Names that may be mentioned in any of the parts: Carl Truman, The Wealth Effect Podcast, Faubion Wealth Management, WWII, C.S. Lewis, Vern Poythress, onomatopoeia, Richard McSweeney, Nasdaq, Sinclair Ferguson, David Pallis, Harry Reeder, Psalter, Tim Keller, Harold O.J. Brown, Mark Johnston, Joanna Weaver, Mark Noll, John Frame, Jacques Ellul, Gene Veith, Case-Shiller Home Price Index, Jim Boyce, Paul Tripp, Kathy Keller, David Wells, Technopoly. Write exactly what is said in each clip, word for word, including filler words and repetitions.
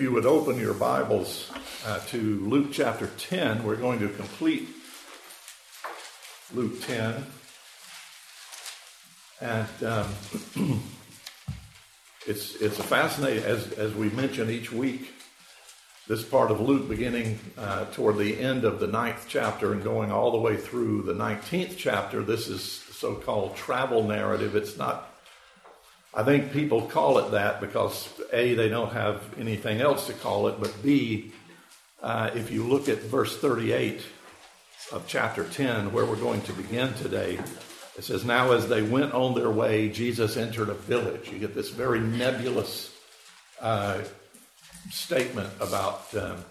if you would open your Bibles uh, to Luke chapter ten, we're going to complete Luke ten. And um, it's it's a fascinating, as, as we mention each week, this part of Luke beginning uh, toward the end of the ninth chapter and going all the way through the nineteenth chapter. This is so-called travel narrative. It's not, I think people call it that because A, they don't have anything else to call it, but B, uh, if you look at verse thirty-eight of chapter ten, where we're going to begin today, it says, "Now as they went on their way, Jesus entered a village." You get this very nebulous uh, statement about um,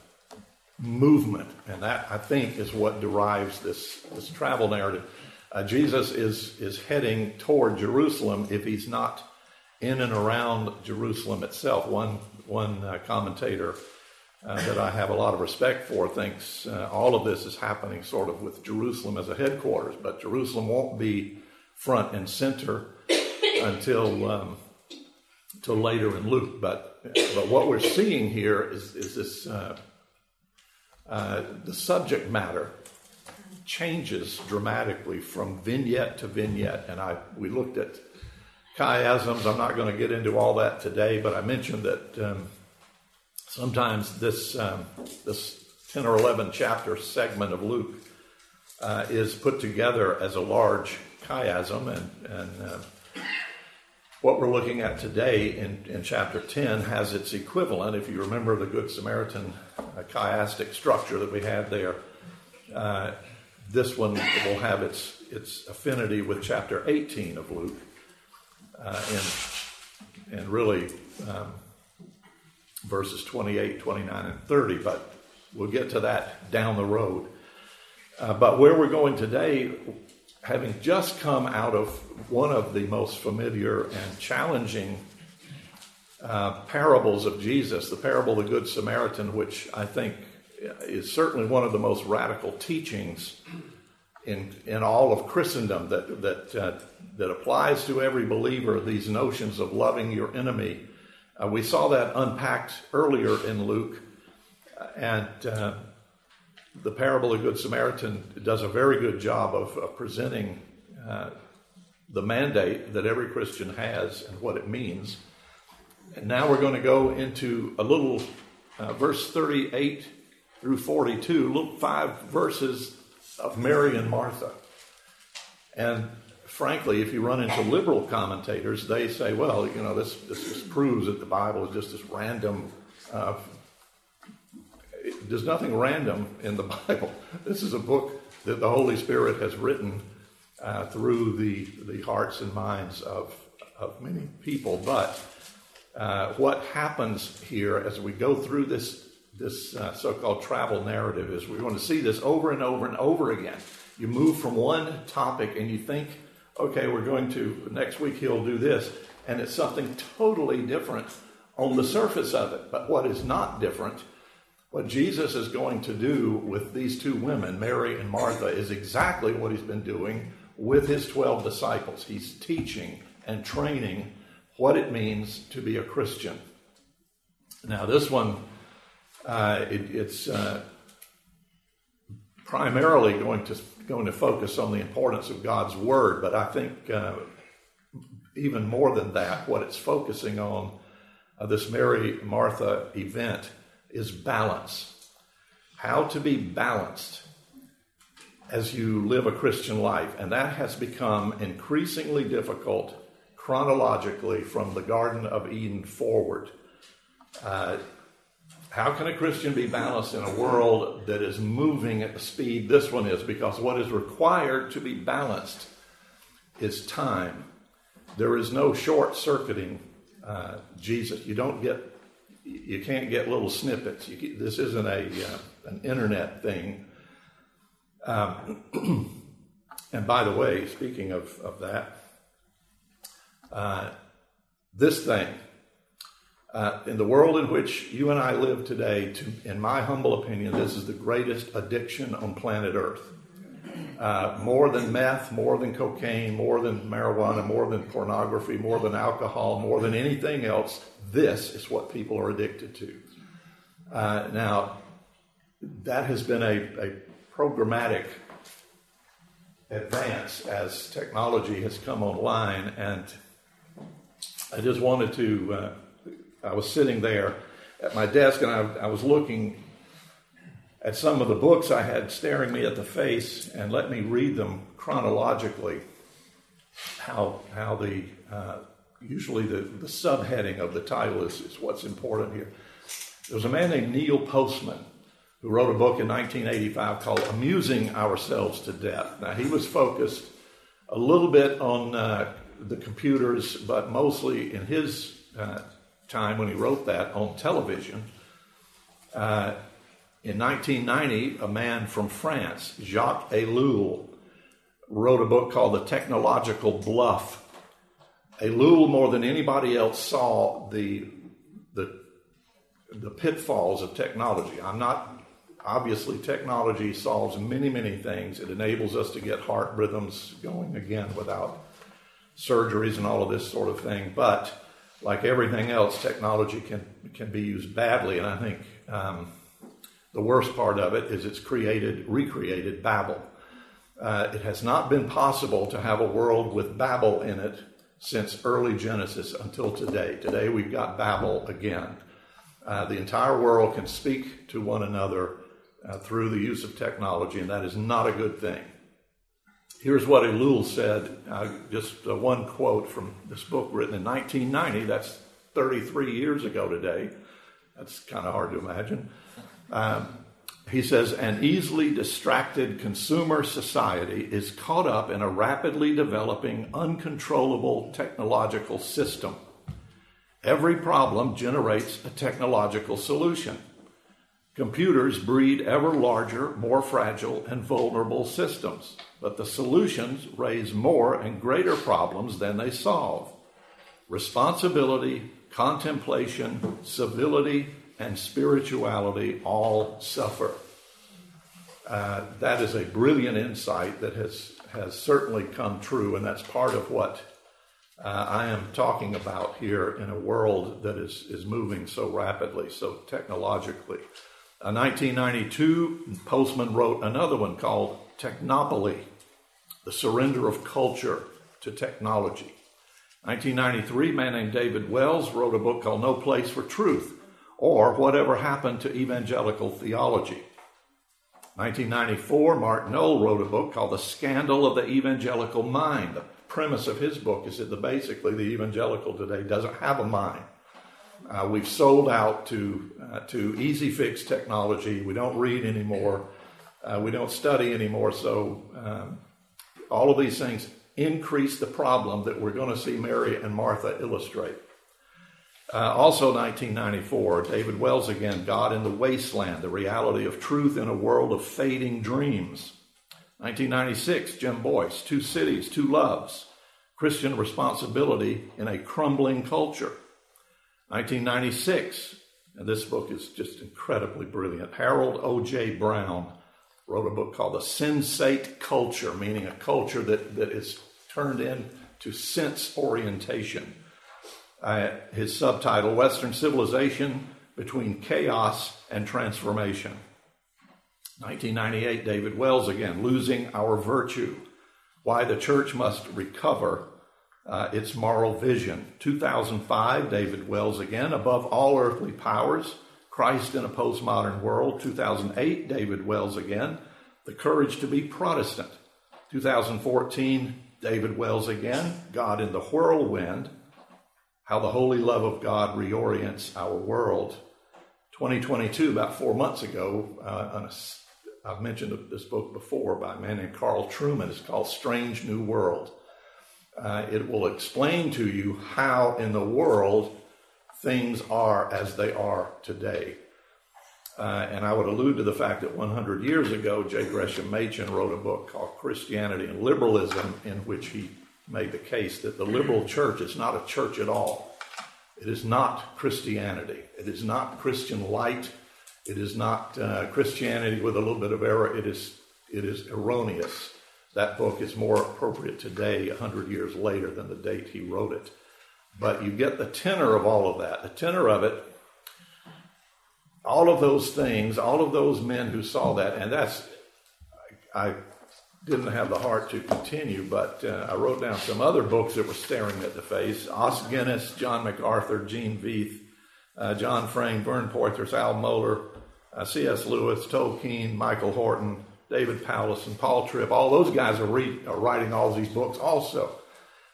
movement, and that, I think, is what derives this, this travel narrative. Uh, Jesus is, is heading toward Jerusalem if he's not in and around Jerusalem itself. One one uh, commentator uh, that I have a lot of respect for thinks uh, all of this is happening sort of with Jerusalem as a headquarters, but Jerusalem won't be front and center until um, until later in Luke. But but what we're seeing here is is this uh, uh, the subject matter changes dramatically from vignette to vignette, and I we looked at chiasms. I'm not going to get into all that today, but I mentioned that um, sometimes this um, this ten or eleven chapter segment of Luke uh, is put together as a large chiasm, and, and uh, what we're looking at today in, in chapter ten has its equivalent. If you remember the Good Samaritan uh, chiastic structure that we had there, uh, this one will have its its affinity with chapter eighteen of Luke. Uh, and, and really um, verses twenty-eight, twenty-nine, and thirty, but we'll get to that down the road. Uh, but where we're going today, having just come out of one of the most familiar and challenging uh, parables of Jesus, the parable of the Good Samaritan, which I think is certainly one of the most radical teachings in in all of Christendom that that uh, that applies to every believer, these notions of loving your enemy. Uh, we saw that unpacked earlier in Luke, and uh, the parable of the Good Samaritan does a very good job of, of presenting uh, the mandate that every Christian has and what it means. And now we're going to go into a little, uh, verse thirty-eight through forty-two, little five verses of Mary and Martha. And frankly, if you run into liberal commentators, they say, well, you know, this this just proves that the Bible is just this random, uh, it, there's nothing random in the Bible. This is a book that the Holy Spirit has written uh, through the, the hearts and minds of, of many people. But uh, what happens here as we go through this This uh, so-called travel narrative is we're going to see this over and over and over again. You move from one topic and you think, okay, we're going to, next week he'll do this, and it's something totally different on the surface of it. But what is not different, what Jesus is going to do with these two women, Mary and Martha, is exactly what he's been doing with his twelve disciples. He's teaching and training what it means to be a Christian. Now this one, Uh, it, it's uh, primarily going to going to focus on the importance of God's Word, but I think uh, even more than that, what it's focusing on, uh, this Mary-Martha event, is balance. How to be balanced as you live a Christian life, and that has become increasingly difficult chronologically from the Garden of Eden forward. Uh, How can a Christian be balanced in a world that is moving at the speed this one is? Because what is required to be balanced is time. There is no short-circuiting uh, Jesus. You don't get, you can't get little snippets. You, this isn't a uh, an internet thing. Um, and by the way, speaking of of that, uh, this thing. Uh, in the world in which you and I live today, to, in my humble opinion, this is the greatest addiction on planet Earth. Uh, more than meth, more than cocaine, more than marijuana, more than pornography, more than alcohol, more than anything else, this is what people are addicted to. Uh, now, that has been a, a programmatic advance as technology has come online, and I just wanted to, uh, I was sitting there at my desk, and I, I was looking at some of the books I had staring me at the face, and let me read them chronologically, how how the, uh, usually the, the subheading of the title is, is what's important here. There was a man named Neil Postman who wrote a book in nineteen eighty-five called Amusing Ourselves to Death. Now, he was focused a little bit on uh, the computers, but mostly in his uh, time when he wrote that on television. Uh, in nineteen ninety, a man from France, Jacques Ellul, wrote a book called The Technological Bluff. Ellul, more than anybody else, saw the, the, the pitfalls of technology. I'm not... Obviously, technology solves many, many things. It enables us to get heart rhythms going again without surgeries and all of this sort of thing. But like everything else, technology can can be used badly. And I think um, the worst part of it is it's created, recreated Babel. Uh, it has not been possible to have a world with Babel in it since early Genesis until today. Today we've got Babel again. Uh, the entire world can speak to one another Uh, through the use of technology, and that is not a good thing. Here's what Ellul said, uh, just uh, one quote from this book written in nineteen ninety, that's thirty-three years ago today. That's kind of hard to imagine. Um, he says, an easily distracted consumer society is caught up in a rapidly developing, uncontrollable technological system. Every problem generates a technological solution. Computers breed ever larger, more fragile, and vulnerable systems, but the solutions raise more and greater problems than they solve. Responsibility, contemplation, civility, and spirituality all suffer. Uh, that is a brilliant insight that has, has certainly come true, and that's part of what Uh, I am talking about here in a world that is, is moving so rapidly, so technologically. In nineteen ninety-two, Postman wrote another one called Technopoly, The Surrender of Culture to Technology. nineteen ninety-three, a man named David Wells wrote a book called No Place for Truth, or Whatever Happened to Evangelical Theology. nineteen ninety-four, Mark Noll wrote a book called The Scandal of the Evangelical Mind. Premise of his book is that the, basically the evangelical today doesn't have a mind. Uh, we've sold out to uh, to easy fix technology. We don't read anymore. Uh, we don't study anymore. So um, all of these things increase the problem that we're going to see Mary and Martha illustrate. Uh, also nineteen ninety-four, David Wells again, God in the Wasteland, The Reality of Truth in a World of Fading Dreams. nineteen ninety-six, Jim Boyce, Two Cities, Two Loves, Christian Responsibility in a Crumbling Culture. nineteen ninety-six, and this book is just incredibly brilliant, Harold O J. Brown wrote a book called The Sensate Culture, meaning a culture that, that is turned into sense orientation. Uh, his subtitle, Western Civilization Between Chaos and Transformation. nineteen ninety-eight, David Wells again, Losing Our Virtue, Why the Church Must Recover uh, Its Moral Vision. two thousand five, David Wells again, Above All Earthly Powers, Christ in a Postmodern World. two thousand eight, David Wells again, The Courage to be Protestant. two thousand fourteen, David Wells again, God in the Whirlwind, How the Holy Love of God Reorients Our World. twenty twenty-two, about four months ago, uh, on a I've mentioned this book before by a man named Carl Truman. It's called Strange New World. Uh, it will explain to you how in the world things are as they are today. Uh, and I would allude to the fact that one hundred years ago, J. Gresham Machen wrote a book called Christianity and Liberalism, in which he made the case that the liberal church is not a church at all. It is not Christianity. It is not Christian light. It is not uh, Christianity with a little bit of error. It is it is erroneous. That book is more appropriate today, one hundred years later, than the date he wrote it. But you get the tenor of all of that. The tenor of it all of those things, all of those men who saw that, and that's, I, I didn't have the heart to continue, but uh, I wrote down some other books that were staring at the face. Os Guinness, John MacArthur, Gene Veith, uh, John Frame, Vern Poythress, Al Mohler, uh, C S Lewis, Tolkien, Michael Horton, David Pallis, and Paul Tripp. All those guys are, re- are writing all these books also.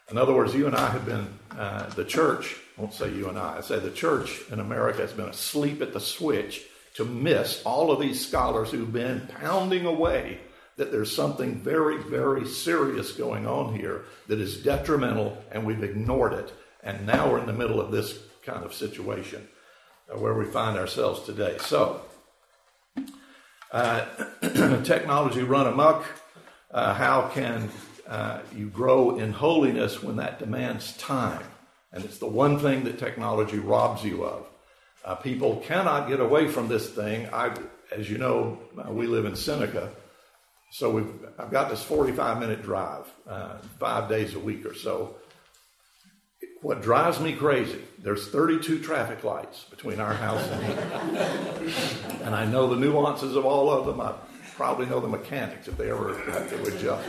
In other words, you and I have been, uh, the church, I won't say you and I, I say the church in America has been asleep at the switch to miss all of these scholars who've been pounding away that there's something very, very serious going on here that is detrimental, and we've ignored it. And now we're in the middle of this kind of situation uh, where we find ourselves today. So, uh, technology run amok. Uh, how can uh, you grow in holiness when that demands time? And it's the one thing that technology robs you of. Uh, people cannot get away from this thing. I, as you know, we live in Seneca. So we've, I've got this forty-five minute drive, uh, five days a week or so. What drives me crazy, there's thirty-two traffic lights between our house and me. And I know the nuances of all of them. I probably know the mechanics if they ever have to adjust.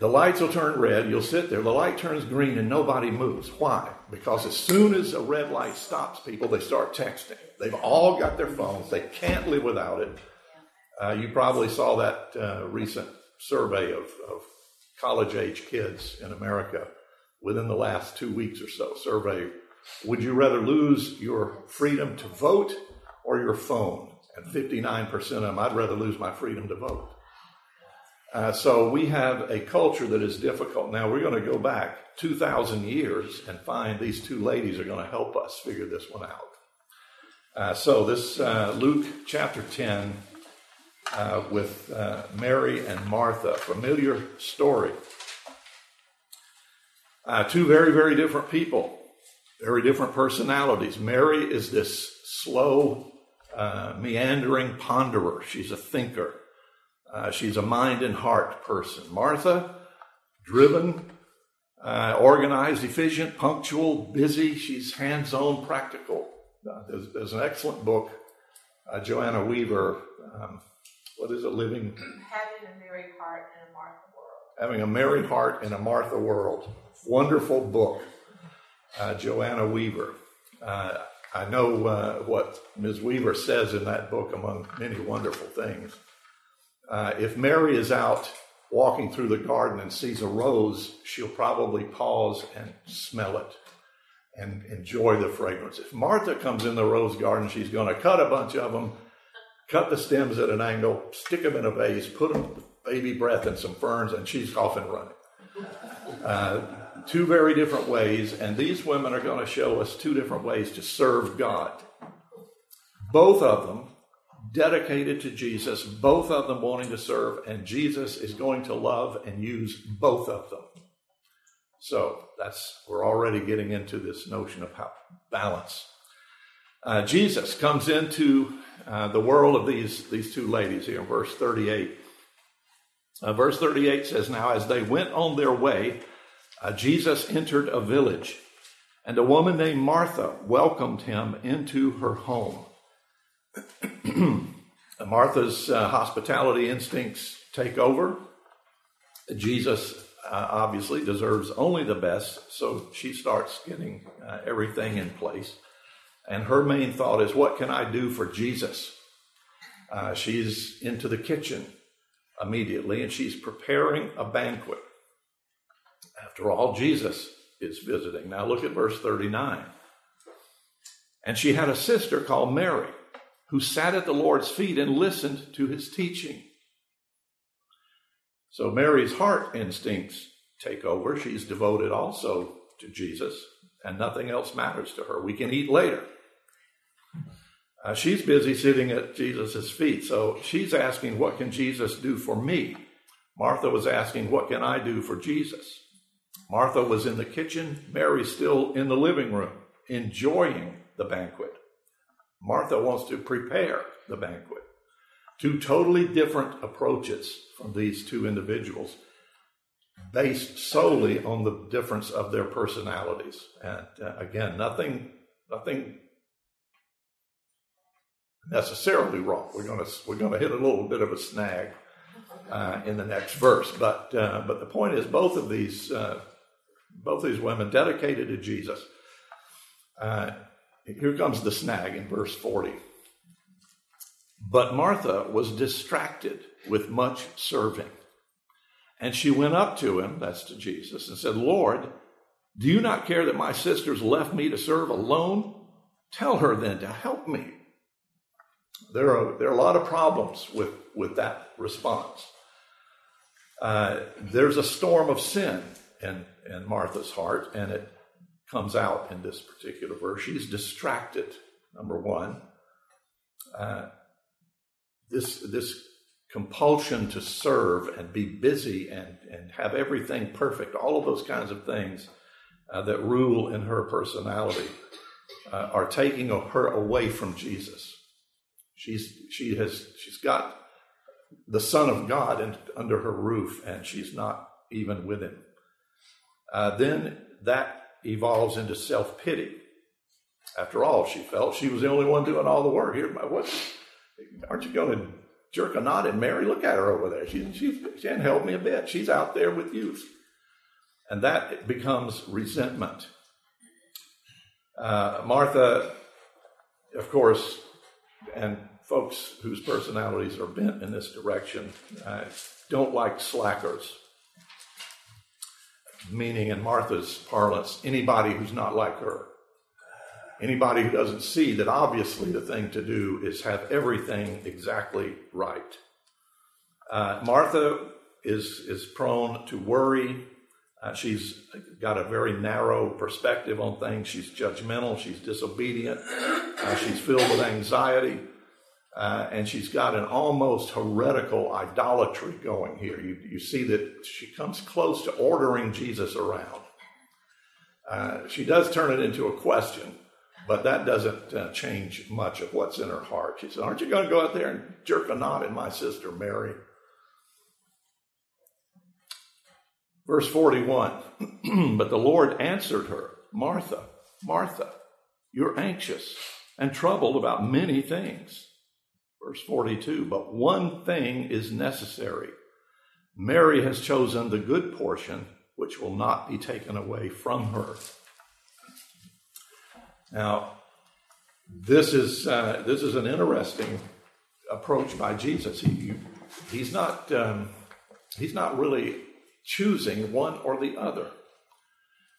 The lights will turn red. You'll sit there. The light turns green and nobody moves. Why? Because as soon as a red light stops people, they start texting. They've all got their phones. They can't live without it. Uh, you probably saw that uh, recent survey of, of college-age kids in America within the last two weeks or so. Survey, would you rather lose your freedom to vote or your phone? And fifty-nine percent of them, I'd rather lose my freedom to vote. Uh, so we have a culture that is difficult. Now, we're going to go back two thousand years and find these two ladies are going to help us figure this one out. Uh, so this uh, Luke chapter ten, Uh, with uh, Mary and Martha. Familiar story. Uh, two very, very different people. Very different personalities. Mary is this slow, uh, meandering ponderer. She's a thinker. Uh, she's a mind and heart person. Martha, driven, uh, organized, efficient, punctual, busy. She's hands-on, practical. Uh, there's, there's an excellent book, uh, Joanna Weaver, um, what is a living? Having a merry heart in a Martha world. Having a merry heart in a Martha world. Wonderful book. Uh, Joanna Weaver. Uh, I know uh, what Miz Weaver says in that book, among many wonderful things. Uh, if Mary is out walking through the garden and sees a rose, she'll probably pause and smell it and enjoy the fragrance. If Martha comes in the rose garden, she's going to cut a bunch of them, cut the stems at an angle, stick them in a vase, put them with baby breath and some ferns, and she's off and running. Uh, two very different ways, and these women are going to show us two different ways to serve God. Both of them dedicated to Jesus, both of them wanting to serve, and Jesus is going to love and use both of them. So that's, we're already getting into this notion of how balance. Uh, Jesus comes into Uh, the world of these, these two ladies here, verse thirty-eight. Uh, verse thirty-eight says, now as they went on their way, uh, Jesus entered a village, and a woman named Martha welcomed him into her home. Martha's uh, hospitality instincts take over. Jesus uh, obviously deserves only the best, so she starts getting uh, everything in place. And her main thought is, what can I do for Jesus? Uh, she's into the kitchen immediately, and she's preparing a banquet. After all, Jesus is visiting. Now look at verse thirty-nine. And she had a sister called Mary, who sat at the Lord's feet and listened to his teaching. So Mary's heart instincts take over. She's devoted also to Jesus, and nothing else matters to her. We can eat later. Uh, she's busy sitting at Jesus' feet. So she's asking, what can Jesus do for me? Martha was asking, what can I do for Jesus? Martha was in the kitchen. Mary's still in the living room, enjoying the banquet. Martha wants to prepare the banquet. Two totally different approaches from these two individuals, based solely on the difference of their personalities. And uh, again, nothing, nothing necessarily wrong. We're going to we're going to hit a little bit of a snag uh, in the next verse. But uh, but the point is, both of these uh, both these women dedicated to Jesus. Uh, here comes the snag in verse forty. But Martha was distracted with much serving, and she went up to him, that's to Jesus, and said, Lord, do you not care that my sisters left me to serve alone? Tell her then to help me. There are, there are a lot of problems with, with that response. Uh, there's a storm of sin in, in Martha's heart, and it comes out in this particular verse. She's distracted, number one. Uh, this this compulsion to serve and be busy and, and have everything perfect, all of those kinds of things uh, that rule in her personality uh, are taking her away from Jesus. She's she has she's got the Son of God in, under her roof, and she's not even with him. Uh, then that evolves into self-pity. After all, she felt she was the only one doing all the work. Here, what? Aren't you going to jerk a knot and Mary? Look at her over there. She she can't help me a bit. She's out there with you, and that becomes resentment. Uh, Martha, of course. And folks whose personalities are bent in this direction uh, don't like slackers. Meaning, in Martha's parlance, anybody who's not like her. Anybody who doesn't see that obviously the thing to do is have everything exactly right. Uh, Martha is, is prone to worry. Uh, she's got a very narrow perspective on things. She's judgmental. She's disobedient. Uh, she's filled with anxiety. Uh, and she's got an almost heretical idolatry going here. You, you see that she comes close to ordering Jesus around. Uh, she does turn it into a question, but that doesn't uh, change much of what's in her heart. She said, aren't you going to go out there and jerk a knot in my sister Mary? Verse forty-one, but the Lord answered her, Martha, Martha, you're anxious and troubled about many things. Verse forty-two, but one thing is necessary. Mary has chosen the good portion, which will not be taken away from her. Now, this is uh, this is an interesting approach by Jesus. He, he's not um, he's not really choosing one or the other.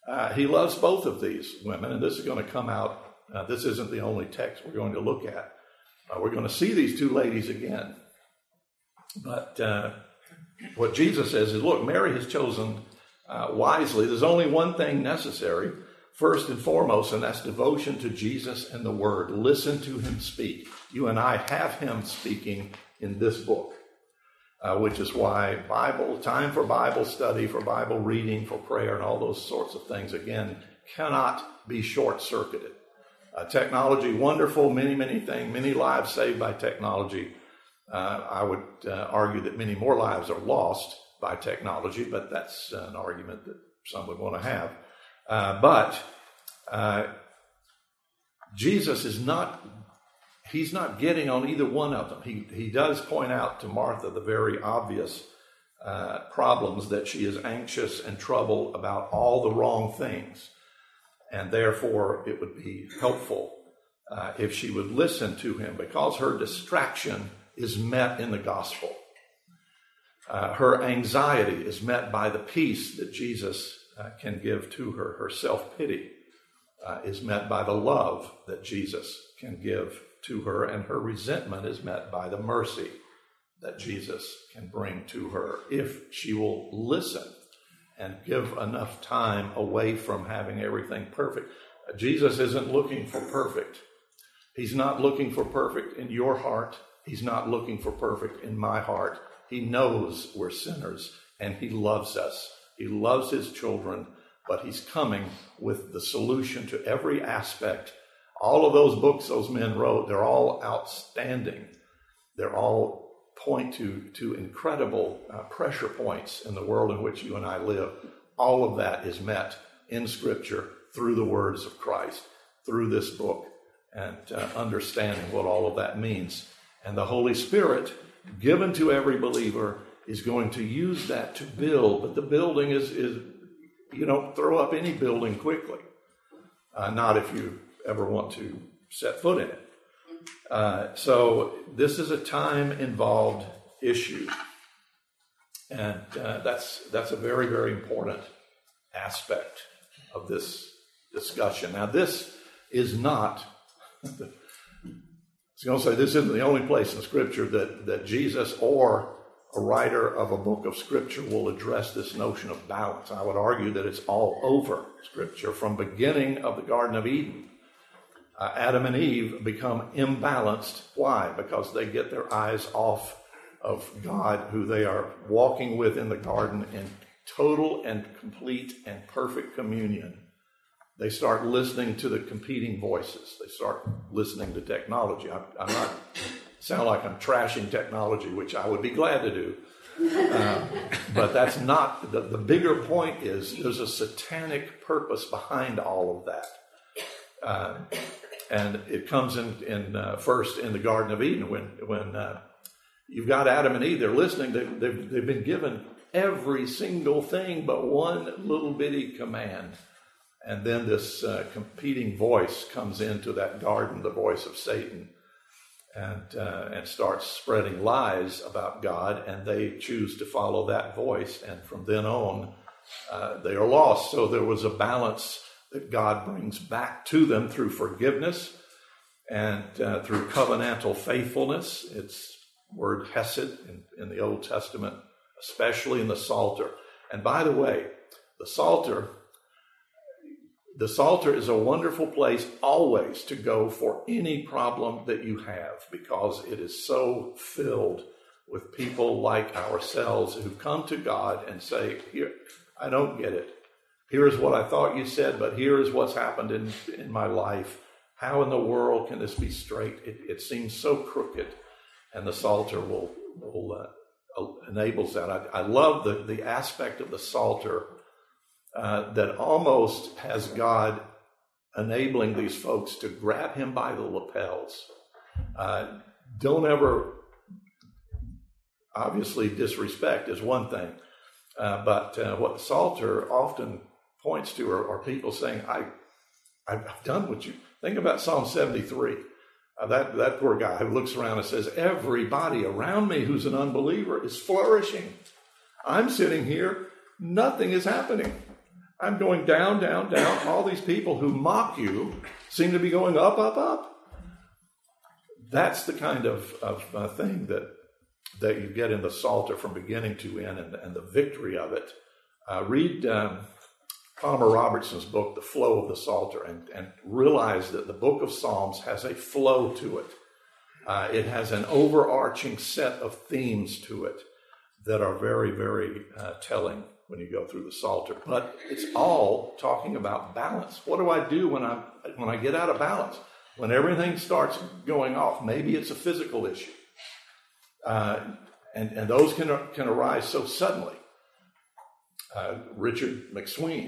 Uh, he loves both of these women, and this is going to come out. Uh, this isn't the only text we're going to look at. Uh, we're going to see these two ladies again. But uh, what Jesus says is, look, Mary has chosen uh, wisely. There's only one thing necessary, first and foremost, and that's devotion to Jesus and the Word. Listen to him speak. You and I have him speaking in this book. Uh, which is why Bible, time for Bible study, for Bible reading, for prayer, and all those sorts of things, again, cannot be short-circuited. Uh, technology, wonderful, many, many things, many lives saved by technology. Uh, I would uh, argue that many more lives are lost by technology, but that's an argument that some would want to have. Uh, but uh, Jesus is not... He's not getting on either one of them. He he does point out to Martha the very obvious uh, problems, that she is anxious and troubled about all the wrong things. And therefore, it would be helpful uh, if she would listen to him, because her distraction is met in the gospel. Uh, her anxiety is met by the peace that Jesus uh, can give to her. Her self-pity uh, is met by the love that Jesus can give to her, and her resentment is met by the mercy that Jesus can bring to her if she will listen and give enough time away from having everything perfect. Jesus isn't looking for perfect. He's not looking for perfect in your heart. He's not looking for perfect in my heart. He knows we're sinners, and he loves us. He loves his children, but he's coming with the solution to every aspect. All of those books those men wrote, they're all outstanding. They're all point to, to incredible uh, pressure points in the world in which you and I live. All of that is met in Scripture through the words of Christ, through this book. at uh, understanding what all of that means. And the Holy Spirit, given to every believer, is going to use that to build. But the building is, is you don't throw up any building quickly. Uh, not if you ever want to set foot in it. Uh, so this is a time-involved issue. And uh, that's that's a very, very important aspect of this discussion. Now, this is not... the, I was going to say, this isn't the only place in Scripture that, that Jesus or a writer of a book of Scripture will address this notion of balance. I would argue that it's all over Scripture. From beginning of the Garden of Eden, uh, Adam and Eve become imbalanced. Why? Because they get their eyes off of God, who they are walking with in the garden in total and complete and perfect communion. They start listening to the competing voices. They start listening to technology. I, I'm not sound like I'm trashing technology, which I would be glad to do. Uh, but that's not, the, the bigger point is there's a satanic purpose behind all of that. Uh, and it comes in, in uh, first in the Garden of Eden when, when uh, you've got Adam and Eve, they're listening. They, they've, they've been given every single thing but one little bitty command. And then this uh, competing voice comes into that garden, the voice of Satan, and uh, and starts spreading lies about God, and they choose to follow that voice. And from then on, uh, they are lost. So there was a balance that God brings back to them through forgiveness and uh, through covenantal faithfulness. It's word hesed in, in the Old Testament, especially in the Psalter. And by the way, the Psalter... The Psalter is a wonderful place always to go for any problem that you have, because it is so filled with people like ourselves who come to God and say, "Here, I don't get it. Here's what I thought you said, but here is what's happened in, in my life. How in the world can this be straight? It, it seems so crooked." And the Psalter will, will uh, enables that. I, I love the, the aspect of the Psalter Uh, that almost has God enabling these folks to grab him by the lapels. Uh, don't ever, obviously disrespect is one thing, uh, but uh, what the Psalter often points to are, are people saying, I, I've done what you, think about Psalm seventy-three. Uh, that, that poor guy who looks around and says, everybody around me who's an unbeliever is flourishing. I'm sitting here, nothing is happening. I'm going down, down, down. All these people who mock you seem to be going up, up, up. That's the kind of, of uh, thing that that you get in the Psalter from beginning to end, and, and the victory of it. Uh, read um, Palmer Robertson's book, The Flow of the Psalter, and, and realize that the book of Psalms has a flow to it. Uh, it has an overarching set of themes to it that are very, very uh, telling when you go through the Psalter. But it's all talking about balance. What do I do when I when I get out of balance? When everything starts going off, maybe it's a physical issue. Uh, and, and those can, can arise so suddenly. Uh, Richard McSweeney,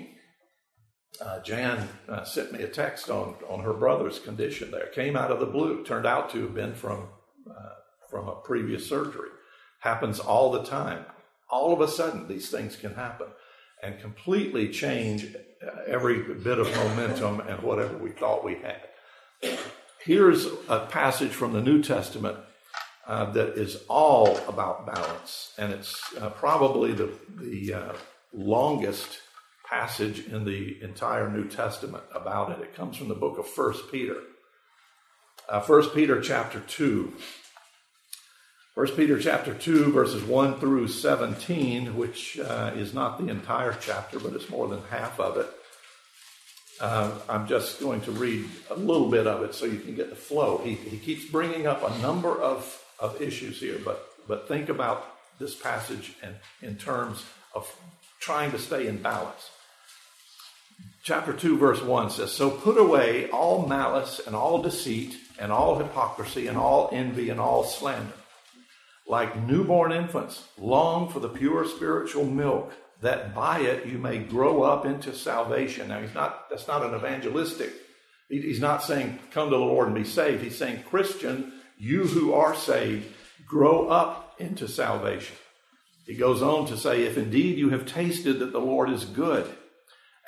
uh, Jan uh, sent me a text on, on her brother's condition there. Came out of the blue. Turned out to have been from uh, from a previous surgery. Happens all the time. All of a sudden, these things can happen and completely change every bit of momentum and whatever we thought we had. Here's a passage from the New Testament uh, that is all about balance, and it's uh, probably the, the uh, longest passage in the entire New Testament about it. It comes from the book of First Peter. Uh, First Peter chapter two. First Peter chapter two, verses one through seventeen, which uh, is not the entire chapter, but it's more than half of it. Uh, I'm just going to read a little bit of it so you can get the flow. He, he keeps bringing up a number of, of issues here, but, but think about this passage and in terms of trying to stay in balance. Chapter two, verse one says, "So put away all malice and all deceit and all hypocrisy and all envy and all slander. Like newborn infants, long for the pure spiritual milk, that by it you may grow up into salvation." Now, he's not, that's not an evangelistic He's not saying, come to the Lord and be saved. He's saying, Christian, you who are saved, grow up into salvation. He goes on to say, if indeed you have tasted that the Lord is good,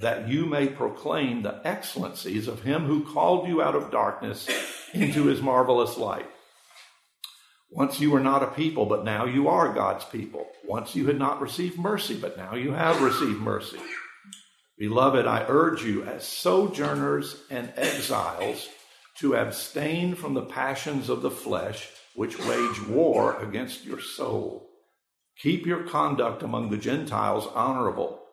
that you may proclaim the excellencies of him who called you out of darkness into his marvelous light. Once you were not a people, but now you are God's people. Once you had not received mercy, but now you have received mercy. Beloved, I urge you as sojourners and exiles to abstain from the passions of the flesh, which wage war against your soul. Keep your conduct among the Gentiles honorable,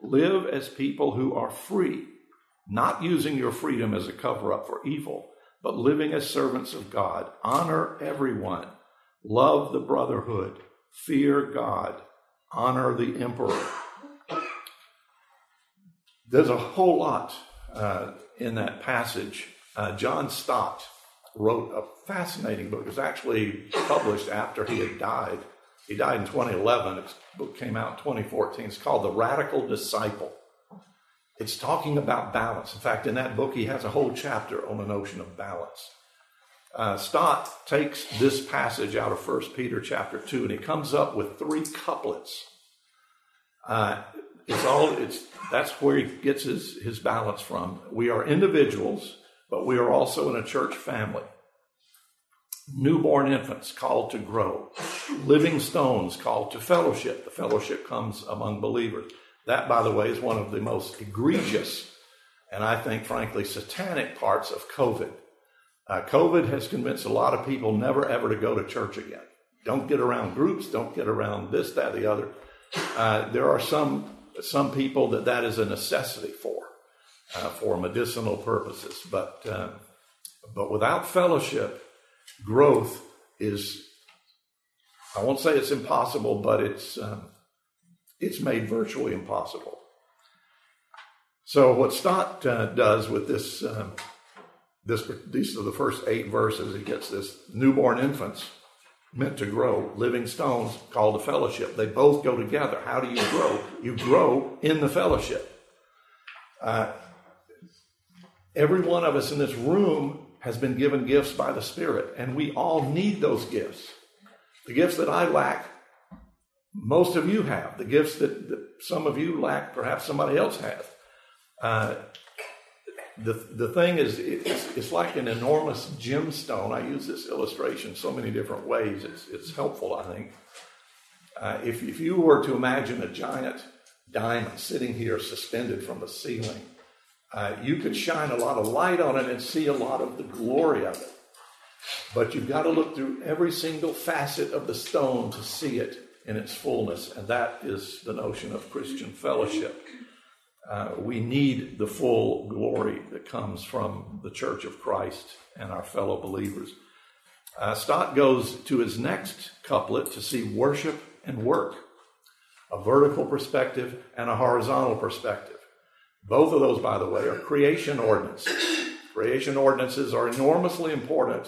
Live as people who are free, not using your freedom as a cover-up for evil, but living as servants of God. Honor everyone. Love the brotherhood, fear God, honor the emperor. There's a whole lot uh, in that passage. Uh, John Stott wrote a fascinating book. It was actually published after he had died. He died in twenty eleven. His book came out in twenty fourteen. It's called The Radical Disciple. It's talking about balance. In fact, in that book, he has a whole chapter on the notion of balance. Uh, Stott takes this passage out of First Peter chapter two, and he comes up with three couplets. Uh, it's all, it's, that's where he gets his, his balance from. We are individuals, but we are also in a church family. Newborn infants called to grow. Living stones called to fellowship. The fellowship comes among believers. That, by the way, is one of the most egregious and I think, frankly, satanic parts of COVID. Uh, COVID has convinced a lot of people never, ever to go to church again. Don't get around groups. Don't get around this, that, the other. Uh, there are some some people that that is a necessity for, uh, for medicinal purposes. But uh, but without fellowship, growth is, I won't say it's impossible, but it's um, it's made virtually impossible. So what Stott uh, does with this... Um, This, these are the first eight verses. It gets this: newborn infants meant to grow, living stones called to fellowship. They both go together. How do you grow? You grow in the fellowship. Uh, every one of us in this room has been given gifts by the Spirit, and we all need those gifts. The gifts that I lack, most of you have. The gifts that, that some of you lack, perhaps somebody else has. Uh, The the thing is, it's, it's like an enormous gemstone. I use this illustration so many different ways. It's it's helpful, I think. Uh, if if you were to imagine a giant diamond sitting here suspended from the ceiling, uh, you could shine a lot of light on it and see a lot of the glory of it. But you've got to look through every single facet of the stone to see it in its fullness, and that is the notion of Christian fellowship. Uh, we need the full glory that comes from the Church of Christ and our fellow believers. Uh, Stott goes to his next couplet to see worship and work, a vertical perspective and a horizontal perspective. Both of those, by the way, are creation ordinances. Creation ordinances are enormously important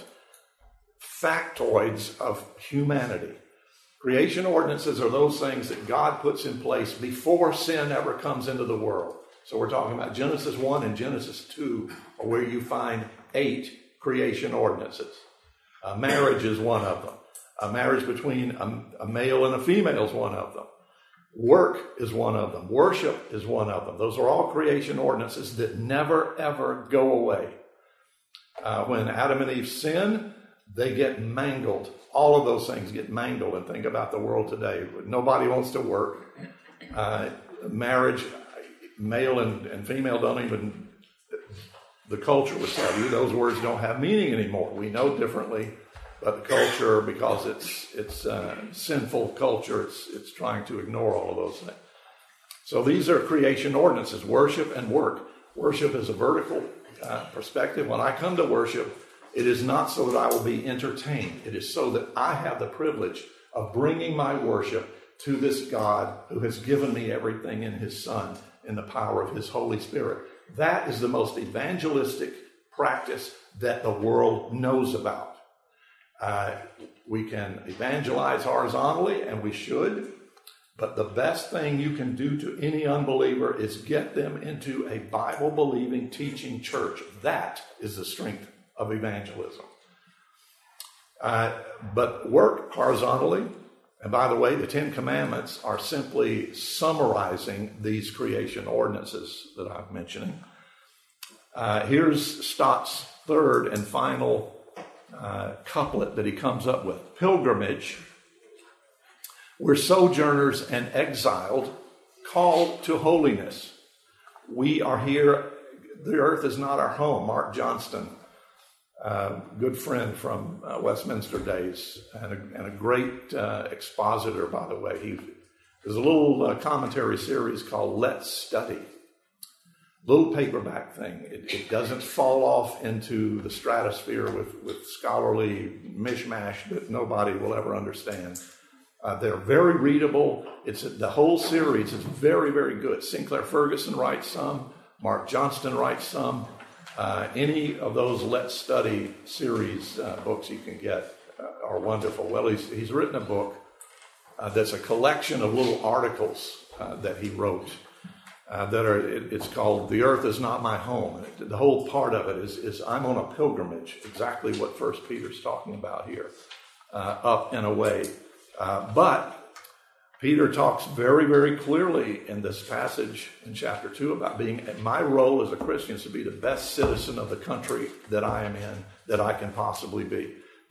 factoids of humanity. Creation ordinances are those things that God puts in place before sin ever comes into the world. So we're talking about Genesis one and Genesis two are where you find eight creation ordinances. Uh, marriage is one of them. A marriage between a, a male and a female is one of them. Work is one of them. Worship is one of them. Those are all creation ordinances that never, ever go away. Uh, when Adam and Eve sin, they get mangled. All of those things get mangled. And think about the world today. Nobody wants to work. Uh, marriage, male and, and female don't even, the culture would tell you those words don't have meaning anymore. We know differently. But the culture, because it's it's uh, sinful culture, it's it's trying to ignore all of those things. So these are creation ordinances: worship and work. Worship is a vertical uh, perspective. When I come to worship, it is not so that I will be entertained. It is so that I have the privilege of bringing my worship to this God who has given me everything in His Son, in the power of His Holy Spirit. That is the most evangelistic practice that the world knows about. Uh, we can evangelize horizontally, and we should, but the best thing you can do to any unbeliever is get them into a Bible-believing, teaching church. That is the strength of evangelism. Uh, but work horizontally, and by the way, the Ten Commandments are simply summarizing these creation ordinances that I'm mentioning. Uh, here's Stott's third and final Uh, couplet that he comes up with. Pilgrimage. We're sojourners and exiled, called to holiness. We are here. The earth is not our home. Mark Johnston, uh, good friend from uh, Westminster days, and a, and a great uh, expositor, by the way. He, there's a little uh, commentary series called Let's Study. Little paperback thing. It, it doesn't fall off into the stratosphere with, with scholarly mishmash that nobody will ever understand. Uh, they're very readable. It's the whole series is very, very good. Sinclair Ferguson writes some. Mark Johnston writes some. Uh, any of those Let's Study series uh, books you can get uh, are wonderful. Well, he's, he's written a book uh, that's a collection of little articles uh, that he wrote. Uh, that are it, it's called "The Earth Is Not My Home." And it, the whole part of it is, is I'm on a pilgrimage, exactly what First Peter's talking about here, uh, up and away. Uh, but Peter talks very, very clearly in this passage in chapter two about being my role as a Christian is to be the best citizen of the country that I am in, that I can possibly be.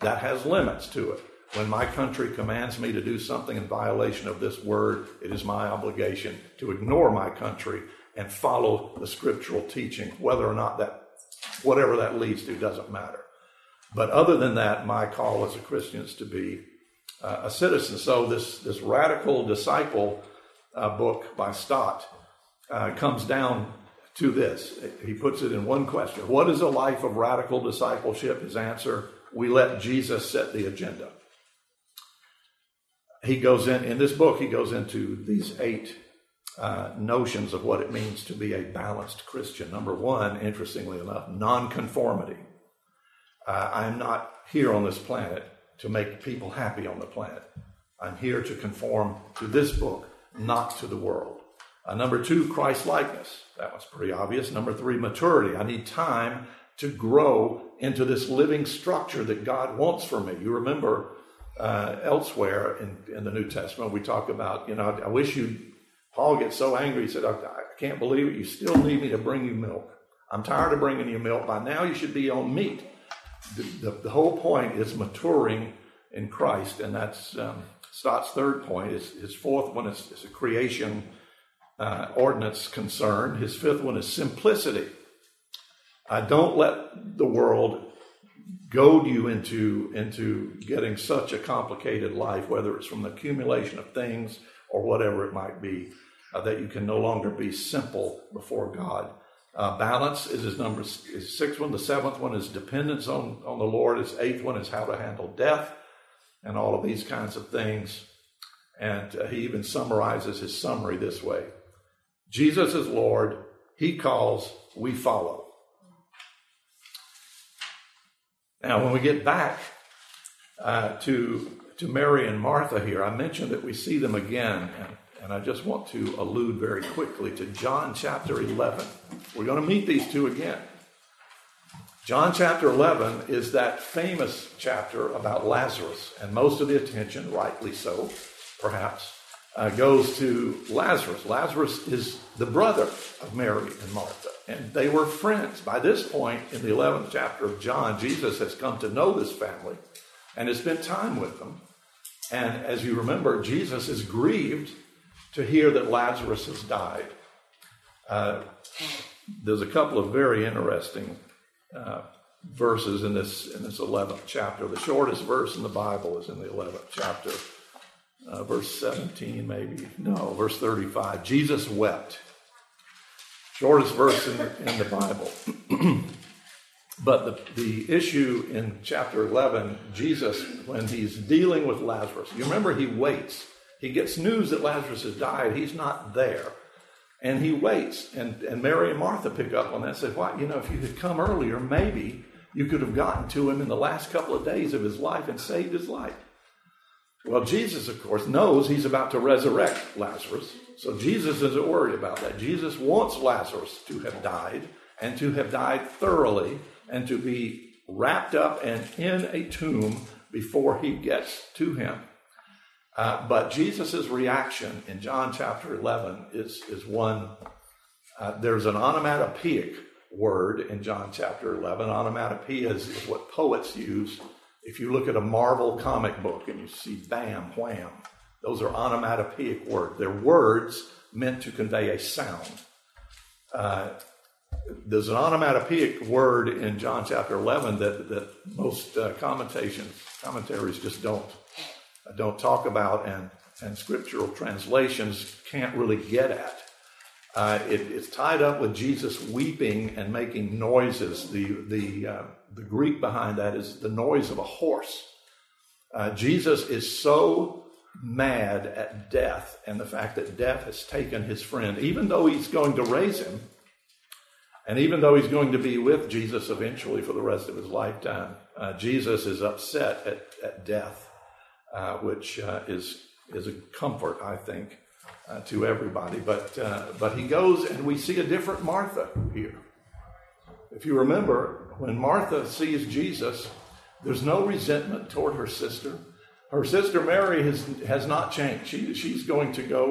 That has limits to it. When my country commands me to do something in violation of this word, it is my obligation to ignore my country and follow the scriptural teaching, whether or not that, whatever that leads to, doesn't matter. But other than that, my call as a Christian is to be uh, a citizen. So this, this Radical Disciple uh, book by Stott uh, comes down to this. He puts it in one question. What is a life of radical discipleship? His answer, we let Jesus set the agenda. He goes in, in this book, he goes into these eight uh, notions of what it means to be a balanced Christian. Number one, interestingly enough, nonconformity. Uh, I'm not here on this planet to make people happy on the planet. I'm here to conform to this book, not to the world. Uh, number two, Christ-likeness. That was pretty obvious. Number three, maturity. I need time to grow into this living structure that God wants for me. You remember Uh, elsewhere in, in the New Testament, we talk about, you know, I, I wish you, Paul gets so angry, he said, I, I can't believe it, you still need me to bring you milk. I'm tired of bringing you milk. By now you should be on meat. The, the, the whole point is maturing in Christ, and that's um, Stott's third point. His, his fourth one is, is a creation uh, ordinance concern. His fifth one is simplicity. I don't let the world goad you into, into getting such a complicated life, whether it's from the accumulation of things or whatever it might be, uh, that you can no longer be simple before God. Uh, balance is his number his sixth one. The seventh one is dependence on, on the Lord. His eighth one is how to handle death and all of these kinds of things. And uh, he even summarizes his summary this way. Jesus is Lord. He calls, we follow. Now, when we get back uh, to to Mary and Martha here. I mentioned that we see them again, and, and I just want to allude very quickly to John chapter eleven. We're going to meet these two again. John chapter eleven is that famous chapter about Lazarus, and most of the attention, rightly so, perhaps, uh, goes to Lazarus. Lazarus is the brother of Mary and Martha, and they were friends. By this point in the eleventh chapter of John, Jesus has come to know this family and has spent time with them. And as you remember, Jesus is grieved to hear that Lazarus has died. Uh, there's a couple of very interesting Uh, verses in this in this eleventh chapter. The shortest verse in the Bible is in the eleventh chapter, uh, verse seventeen, maybe. No, verse thirty-five. Jesus wept. Shortest verse in the, in the Bible. But the, the issue in chapter eleven, Jesus, when he's dealing with Lazarus, you remember he waits. He gets news that Lazarus has died. He's not there. And he waits, and, and Mary and Martha pick up on that and say, "Why, you know, if you had come earlier, maybe you could have gotten to him in the last couple of days of his life and saved his life." Well, Jesus, of course, knows he's about to resurrect Lazarus, so Jesus isn't worried about that. Jesus wants Lazarus to have died, and to have died thoroughly, and to be wrapped up and in a tomb before he gets to him. Uh, but Jesus' reaction in John chapter eleven is, is one, uh, there's an onomatopoeic word in John chapter eleven. Onomatopoeia is, is what poets use. If you look at a Marvel comic book and you see bam, wham, those are onomatopoeic words. They're words meant to convey a sound. Uh, there's an onomatopoeic word in John chapter eleven that, that most uh, commentaries just don't. don't talk about, and, and scriptural translations can't really get at. Uh, it, it's tied up with Jesus weeping and making noises. The, the, uh, the Greek behind that is the noise of a horse. Uh, Jesus is so mad at death and the fact that death has taken his friend, even though he's going to raise him, and even though he's going to be with Jesus eventually for the rest of his lifetime, uh, Jesus is upset at, at death. Uh, which uh, is is a comfort, I think, uh, to everybody. But uh, but he goes, and we see a different Martha here. If you remember, when Martha sees Jesus, there's no resentment toward her sister. Her sister Mary has has not changed. She she's going to go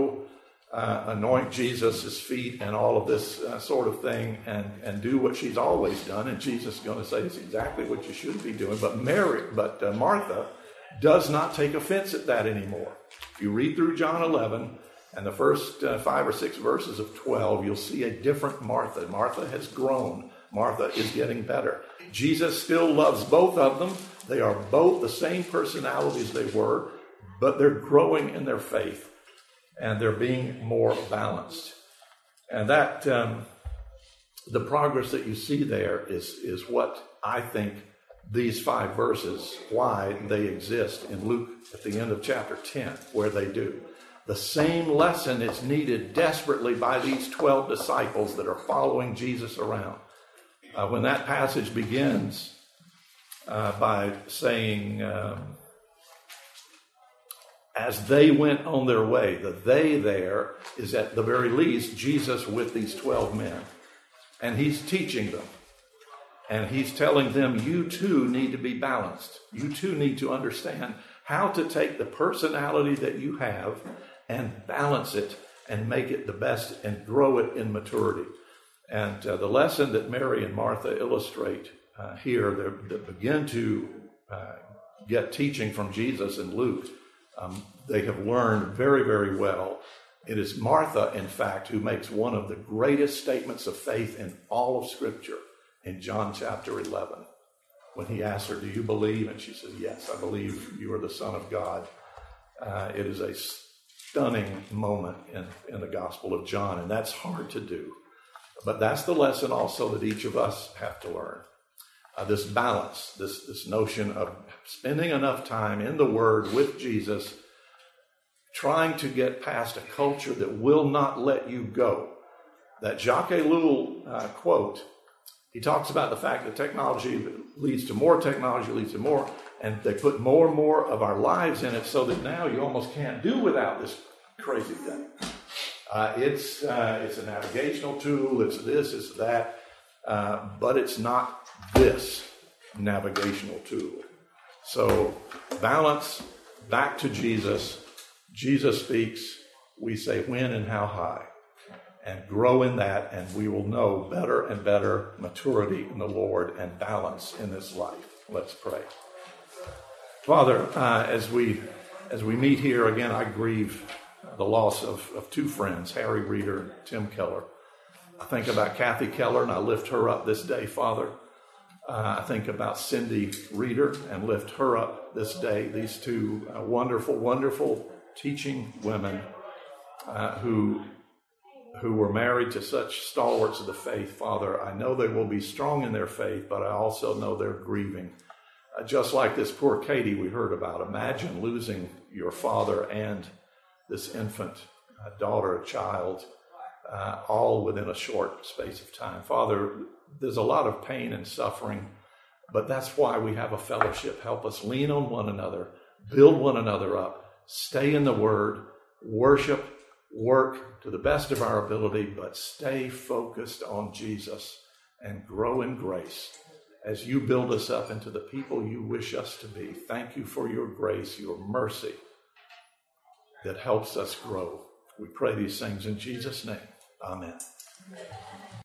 uh, anoint Jesus' feet and all of this uh, sort of thing, and and do what she's always done. And Jesus is going to say, "It's exactly what you should be doing." But Mary, but uh, Martha. does not take offense at that anymore. If you read through John eleven and the first uh, five or six verses of twelve, you'll see a different Martha. Martha has grown. Martha is getting better. Jesus still loves both of them. They are both the same personalities they were, but they're growing in their faith, and they're being more balanced. And that um, the progress that you see there is is what I think these five verses, why they exist in Luke at the end of chapter ten, where they do. The same lesson is needed desperately by these twelve disciples that are following Jesus around. Uh, when that passage begins uh, by saying, um, as they went on their way, the they there is at the very least Jesus with these twelve men. And he's teaching them. And he's telling them, you too need to be balanced. You too need to understand how to take the personality that you have and balance it and make it the best and grow it in maturity. And uh, the lesson that Mary and Martha illustrate uh, here, that begin to uh, get teaching from Jesus in Luke, um, they have learned very, very well. It is Martha, in fact, who makes one of the greatest statements of faith in all of Scripture. In John chapter eleven, when he asks her, "Do you believe?" and she says, "Yes, I believe you are the Son of God." Uh, it is a stunning moment in, in the Gospel of John, and that's hard to do. But that's the lesson also that each of us have to learn. Uh, this balance, this, this notion of spending enough time in the Word with Jesus, trying to get past a culture that will not let you go. That Jacques Ellul uh, quote, He talks about the fact that technology leads to more technology, leads to more, and they put more and more of our lives in it so that now you almost can't do without this crazy thing. Uh, it's, uh, it's a navigational tool, it's this, it's that, uh, but it's not this navigational tool. So balance, back to Jesus. Jesus speaks, we say when and how high. And grow in that, and we will know better and better maturity in the Lord and balance in this life. Let's pray. Father, uh, as we as we meet here again, I grieve the loss of, of two friends, Harry Reeder and Tim Keller. I think about Kathy Keller, and I lift her up this day, Father. Uh, I think about Cindy Reeder and lift her up this day. These two uh, wonderful, wonderful teaching women uh, who. who were married to such stalwarts of the faith, Father. I know they will be strong in their faith, but I also know they're grieving. Uh, just like this poor Katie we heard about. Imagine losing your father and this infant, a daughter, a child, uh, all within a short space of time. Father, there's a lot of pain and suffering, but that's why we have a fellowship. Help us lean on one another, build one another up, stay in the Word, worship, work to the best of our ability, but stay focused on Jesus and grow in grace as you build us up into the people you wish us to be. Thank you for your grace, your mercy that helps us grow. We pray these things in Jesus' name. Amen.